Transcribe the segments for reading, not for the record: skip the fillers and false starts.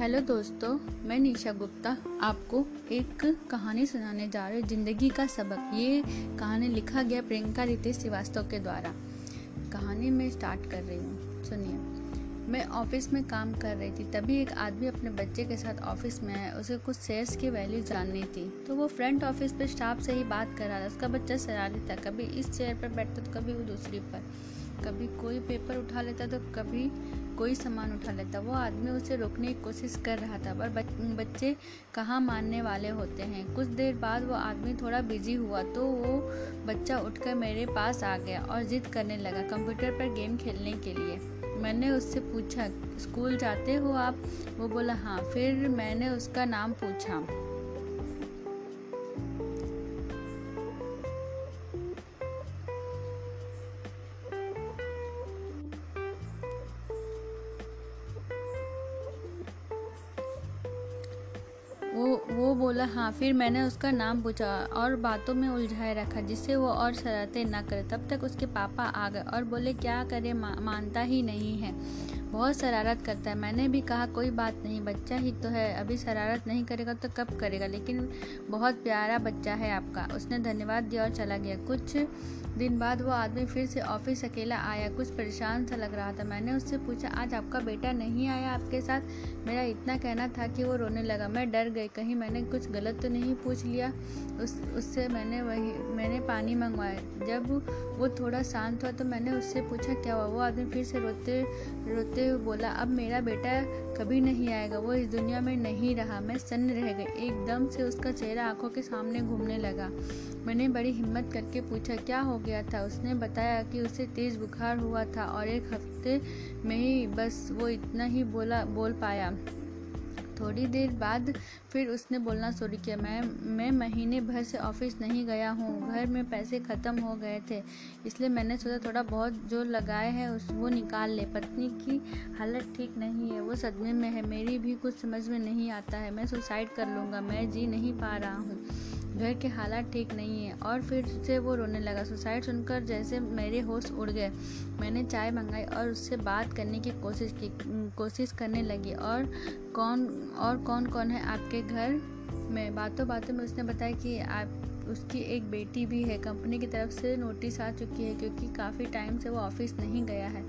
Hello दोस्तों, मैं निशा गुप्ता आपको एक कहानी सुनाने जा रही हूँ, जिंदगी का सबक। ये कहानी लिखा गया प्रियंका रितेश श्रीवास्तव के द्वारा। कहानी मैं स्टार्ट कर रही हूँ, सुनिए। मैं ऑफिस में काम कर रही थी, तभी एक आदमी अपने बच्चे के साथ ऑफिस में आया। उसे कुछ शेयर्स की वैल्यू जाननी थी, तो वो फ्रंट ऑफिस पे स्टाफ से ही बात कर रहा था। उसका बच्चा शरारती था, कभी इस चेयर पर बैठता तो कभी वो दूसरी पर, कभी कोई पेपर उठा लेता तो कभी कोई सामान उठा लेता। वो आदमी उसे रोकने की कोशिश कर रहा था, पर बच्चे कहाँ मानने वाले होते हैं। कुछ देर बाद वो आदमी थोड़ा बिजी हुआ, तो वो बच्चा उठकर मेरे पास आ गया और जिद करने लगा कंप्यूटर पर गेम खेलने के लिए। मैंने उससे पूछा, स्कूल जाते हो आप? वो बोला हाँ। फिर मैंने उसका नाम पूछा। वो बोला हाँ। फिर मैंने उसका नाम पूछा और बातों में उलझाए रखा, जिससे वो और शरारतें ना करे। तब तक उसके पापा आ गए और बोले क्या करे, मानता ही नहीं है, बहुत शरारत करता है। मैंने भी कहा कोई बात नहीं, बच्चा ही तो है, अभी शरारत नहीं करेगा तो कब करेगा, लेकिन बहुत प्यारा बच्चा है आपका। उसने धन्यवाद दिया और चला गया। कुछ दिन बाद वो आदमी फिर से ऑफिस अकेला आया, कुछ परेशान सा लग रहा था। मैंने उससे पूछा आज आपका बेटा नहीं आया आपके साथ? मेरा इतना कहना था कि वो रोने लगा। मैं डर गई कहीं मैंने कुछ गलत तो नहीं पूछ लिया उससे। मैंने पानी मंगवाया। जब वो थोड़ा शांत हुआ तो मैंने उससे पूछा क्या हुआ? वो आदमी फिर से रोते रोते बोला अब मेरा बेटा कभी नहीं आएगा, वो इस दुनिया में नहीं रहा। मैं सन्न रह गई। एकदम से उसका चेहरा आंखों के सामने घूमने लगा। मैंने बड़ी हिम्मत करके पूछा क्या हो गया था? उसने बताया कि उसे तेज बुखार हुआ था और एक हफ्ते में ही बस वो इतना ही बोल पाया। थोड़ी देर बाद फिर उसने बोलना शुरू किया, मैं महीने भर से ऑफिस नहीं गया हूँ, घर में पैसे ख़त्म हो गए थे, इसलिए मैंने सोचा थोड़ा बहुत जो लगाए हैं वो निकाल ले। पत्नी की हालत ठीक नहीं है, वो सदमे में है, मेरी भी कुछ समझ में नहीं आता है, मैं सुसाइड कर लूँगा, मैं जी नहीं पा रहा हूँ, घर के हालात ठीक नहीं है। और फिर से वो रोने लगा। सुसाइड सुनकर जैसे मेरे होश उड़ गए। मैंने चाय मंगाई और उससे बात करने की कोशिश करने लगी। और कौन कौन है आपके घर में? बातों में उसने बताया कि उसकी एक बेटी भी है, कंपनी की तरफ से नोटिस आ चुकी है क्योंकि काफ़ी टाइम से वो ऑफिस नहीं गया है।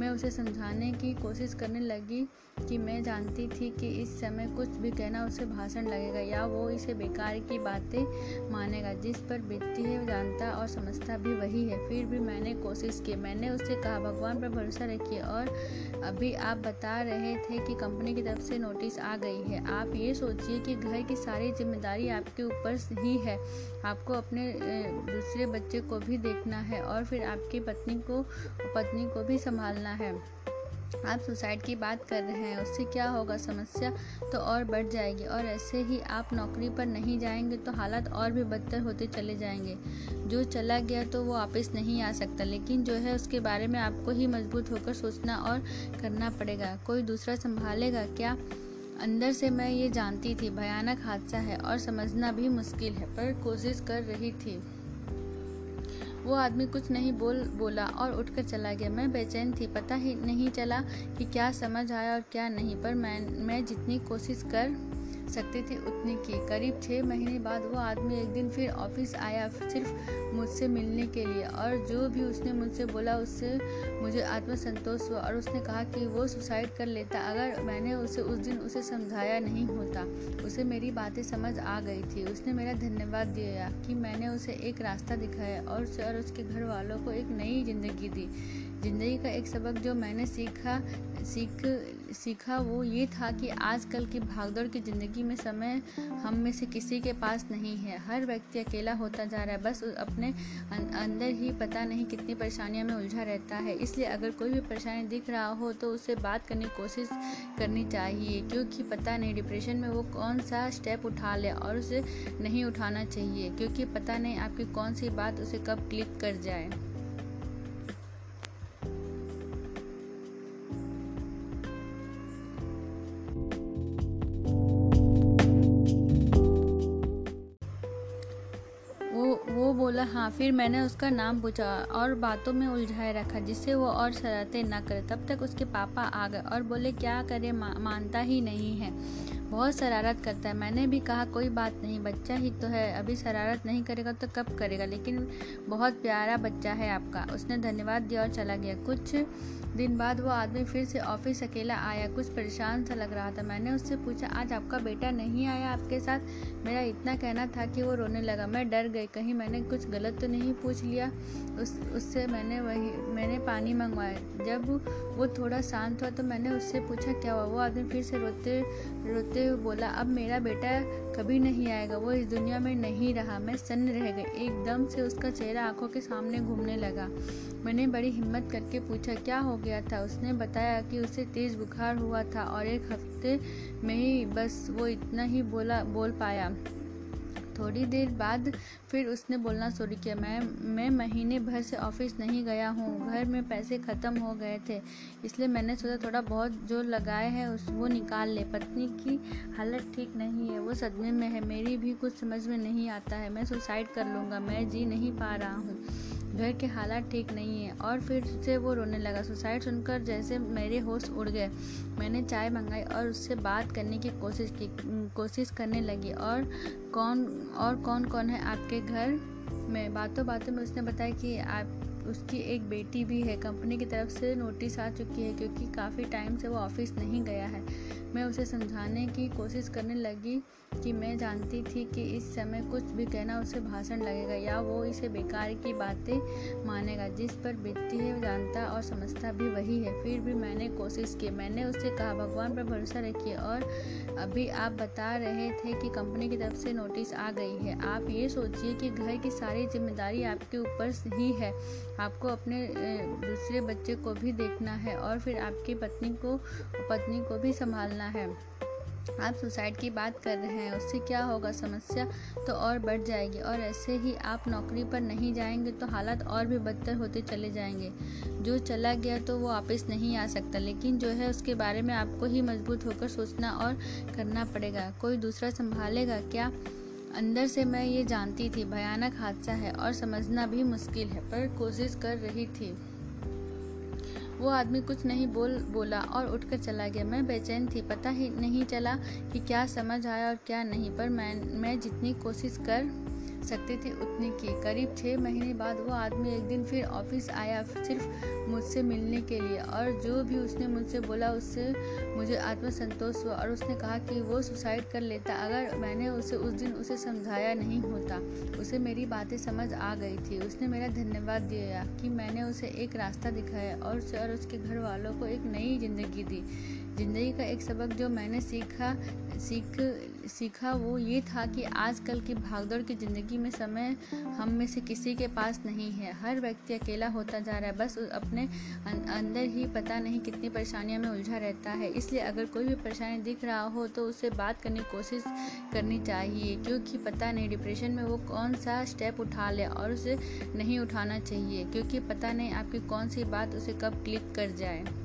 मैं उसे समझाने की कोशिश करने लगी कि मैं जानती थी कि इस समय कुछ भी कहना उसे भाषण लगेगा या वो इसे बेकार की बातें मानेगा। जिस पर बीतती है जानता और समझता भी वही है। फिर भी मैंने कोशिश की। मैंने उससे कहा भगवान पर भरोसा रखिए, और अभी आप बता रहे थे कि कंपनी की तरफ से नोटिस आ गई है, आप ये सोचिए कि घर की सारी जिम्मेदारी आपके ऊपर ही है, आपको अपने दूसरे बच्चे को भी देखना है और फिर आपकी पत्नी को भी संभालना है। आप सुसाइड की बात कर रहे हैं, उससे क्या होगा, समस्या तो और बढ़ जाएगी, और ऐसे ही आप नौकरी पर नहीं जाएंगे तो हालात और भी बदतर होते चले जाएंगे। जो चला गया तो वो वापस नहीं आ सकता, लेकिन जो है उसके बारे में आपको ही मजबूत होकर सोचना और करना पड़ेगा। कोई दूसरा संभालेगा क्या? अंदर से मैं ये जानती थी भयानक हादसा है और समझना भी मुश्किल है, पर कोशिश कर रही थी। वो आदमी कुछ नहीं बोला और उठकर चला गया। मैं बेचैन थी, पता ही नहीं चला कि क्या समझ आया और क्या नहीं, पर मैं जितनी कोशिश कर सकती थी उतनी की। करीब 6 महीने बाद वो आदमी एक दिन फिर ऑफिस आया, सिर्फ मुझसे मिलने के लिए, और जो भी उसने मुझसे बोला उससे मुझे आत्मसंतोष हुआ। और उसने कहा कि वो सुसाइड कर लेता अगर मैंने उसे उस दिन उसे समझाया नहीं होता। उसे मेरी बातें समझ आ गई थी। उसने मेरा धन्यवाद दिया कि मैंने उसे एक रास्ता दिखाया और उसके घर वालों को एक नई ज़िंदगी दी। ज़िंदगी का एक सबक जो मैंने सीखा वो ये था कि आजकल की भागदौड़ की ज़िंदगी में समय हम में से किसी के पास नहीं है। हर व्यक्ति अकेला होता जा रहा है, बस अपने अंदर ही पता नहीं कितनी परेशानियों में उलझा रहता है। इसलिए अगर कोई भी परेशानी दिख रहा हो तो उससे बात करने की कोशिश करनी चाहिए, क्योंकि पता नहीं डिप्रेशन में वो कौन सा स्टेप उठा ले, और उसे नहीं उठाना चाहिए क्योंकि पता नहीं आपकी कौन सी बात उसे कब क्लिक कर जाए। हाँ, फिर मैंने उसका नाम पूछा और बातों में उलझाए रखा जिससे वो और शरारतें ना करे। तब तक उसके पापा आ गए और बोले क्या करे, मानता ही नहीं है, बहुत शरारत करता है। मैंने भी कहा कोई बात नहीं, बच्चा ही तो है, अभी शरारत नहीं करेगा तो कब करेगा, लेकिन बहुत प्यारा बच्चा है आपका। उसने धन्यवाद दिया और चला गया। कुछ दिन बाद वो आदमी फिर से ऑफिस अकेला आया, कुछ परेशान सा लग रहा था। मैंने उससे पूछा आज आपका बेटा नहीं आया आपके साथ? मेरा इतना कहना था कि वो रोने लगा। मैं डर गई कहीं मैंने कुछ गलत तो नहीं पूछ लिया उससे। मैंने पानी मंगवाया। जब वो थोड़ा शांत हुआ तो मैंने उससे पूछा क्या हुआ? वो आदमी फिर से रोते हुए बोला अब मेरा बेटा कभी नहीं आएगा, वो इस दुनिया में नहीं रहा। मैं सन्न रह गई। एकदम से उसका चेहरा आंखों के सामने घूमने लगा। मैंने बड़ी हिम्मत करके पूछा क्या हो गया था? उसने बताया कि उसे तेज बुखार हुआ था और एक हफ्ते में ही बस वो इतना ही बोल पाया। थोड़ी देर बाद फिर उसने बोलना शुरू किया, मैं महीने भर से ऑफिस नहीं गया हूँ, घर में पैसे ख़त्म हो गए थे, इसलिए मैंने सोचा थोड़ा बहुत जो लगाए हैं वो निकाल ले। पत्नी की हालत ठीक नहीं है, वो सदमे में है, मेरी भी कुछ समझ में नहीं आता है, मैं सुसाइड कर लूँगा, मैं जी नहीं पा रहा हूँ, घर के हालात ठीक नहीं है। और फिर से वो रोने लगा। सुसाइड सुनकर जैसे मेरे होश उड़ गए। मैंने चाय मंगाई और उससे बात करने की कोशिश करने लगी। और कौन कौन है आपके घर में? बातों में उसने बताया कि उसकी एक बेटी भी है, कंपनी की तरफ से नोटिस आ चुकी है क्योंकि काफ़ी टाइम से वो ऑफिस नहीं गया है। मैं उसे समझाने की कोशिश करने लगी कि मैं जानती थी कि इस समय कुछ भी कहना उसे भाषण लगेगा या वो इसे बेकार की बातें मानेगा। जिस पर बीतती है जानता और समझता भी वही है। फिर भी मैंने कोशिश की। मैंने उससे कहा भगवान पर भरोसा रखिए, और अभी आप बता रहे थे कि कंपनी की तरफ से नोटिस आ गई है, आप ये सोचिए कि घर की सारी जिम्मेदारी आपके ऊपर ही है, आपको अपने दूसरे बच्चे को भी देखना है और फिर आपकी पत्नी को भी संभालना है। आप सुसाइड की बात कर रहे हैं, उससे क्या होगा, समस्या तो और बढ़ जाएगी, और ऐसे ही आप नौकरी पर नहीं जाएंगे तो हालात और भी बदतर होते चले जाएंगे। जो चला गया तो वो वापस नहीं आ सकता, लेकिन जो है उसके बारे में आपको ही मजबूत होकर सोचना और करना पड़ेगा, कोई दूसरा संभालेगा क्या? अंदर से मैं ये जानती थी भयानक हादसा है और समझना भी मुश्किल है, पर कोशिश कर रही थी। वो आदमी कुछ नहीं बोला और उठकर चला गया। मैं बेचैन थी, पता ही नहीं चला कि क्या समझ आया और क्या नहीं, पर मैं जितनी कोशिश कर सकती थी उतनी की। करीब 6 महीने बाद वो आदमी एक दिन फिर ऑफिस आया, सिर्फ मुझसे मिलने के लिए, और जो भी उसने मुझसे बोला उससे मुझे आत्मसंतोष हुआ। और उसने कहा कि वो सुसाइड कर लेता अगर मैंने उसे उस दिन उसे समझाया नहीं होता। उसे मेरी बातें समझ आ गई थी। उसने मेरा धन्यवाद दिया कि मैंने उसे एक रास्ता दिखाया और उसके घर वालों को एक नई ज़िंदगी दी। ज़िंदगी का एक सबक जो मैंने सीखा वो ये था कि आजकल की भागदौड़ की ज़िंदगी में समय हम में से किसी के पास नहीं है, हर व्यक्ति अकेला होता जा रहा है, बस अपने अंदर ही पता नहीं कितनी परेशानियों में उलझा रहता है। इसलिए अगर कोई भी परेशानी दिख रहा हो तो उससे बात करने की कोशिश करनी चाहिए, क्योंकि पता नहीं डिप्रेशन में वो कौन सा स्टेप उठा ले, और उसे नहीं उठाना चाहिए क्योंकि पता नहीं आपकी कौन सी बात उसे कब क्लिक कर जाए।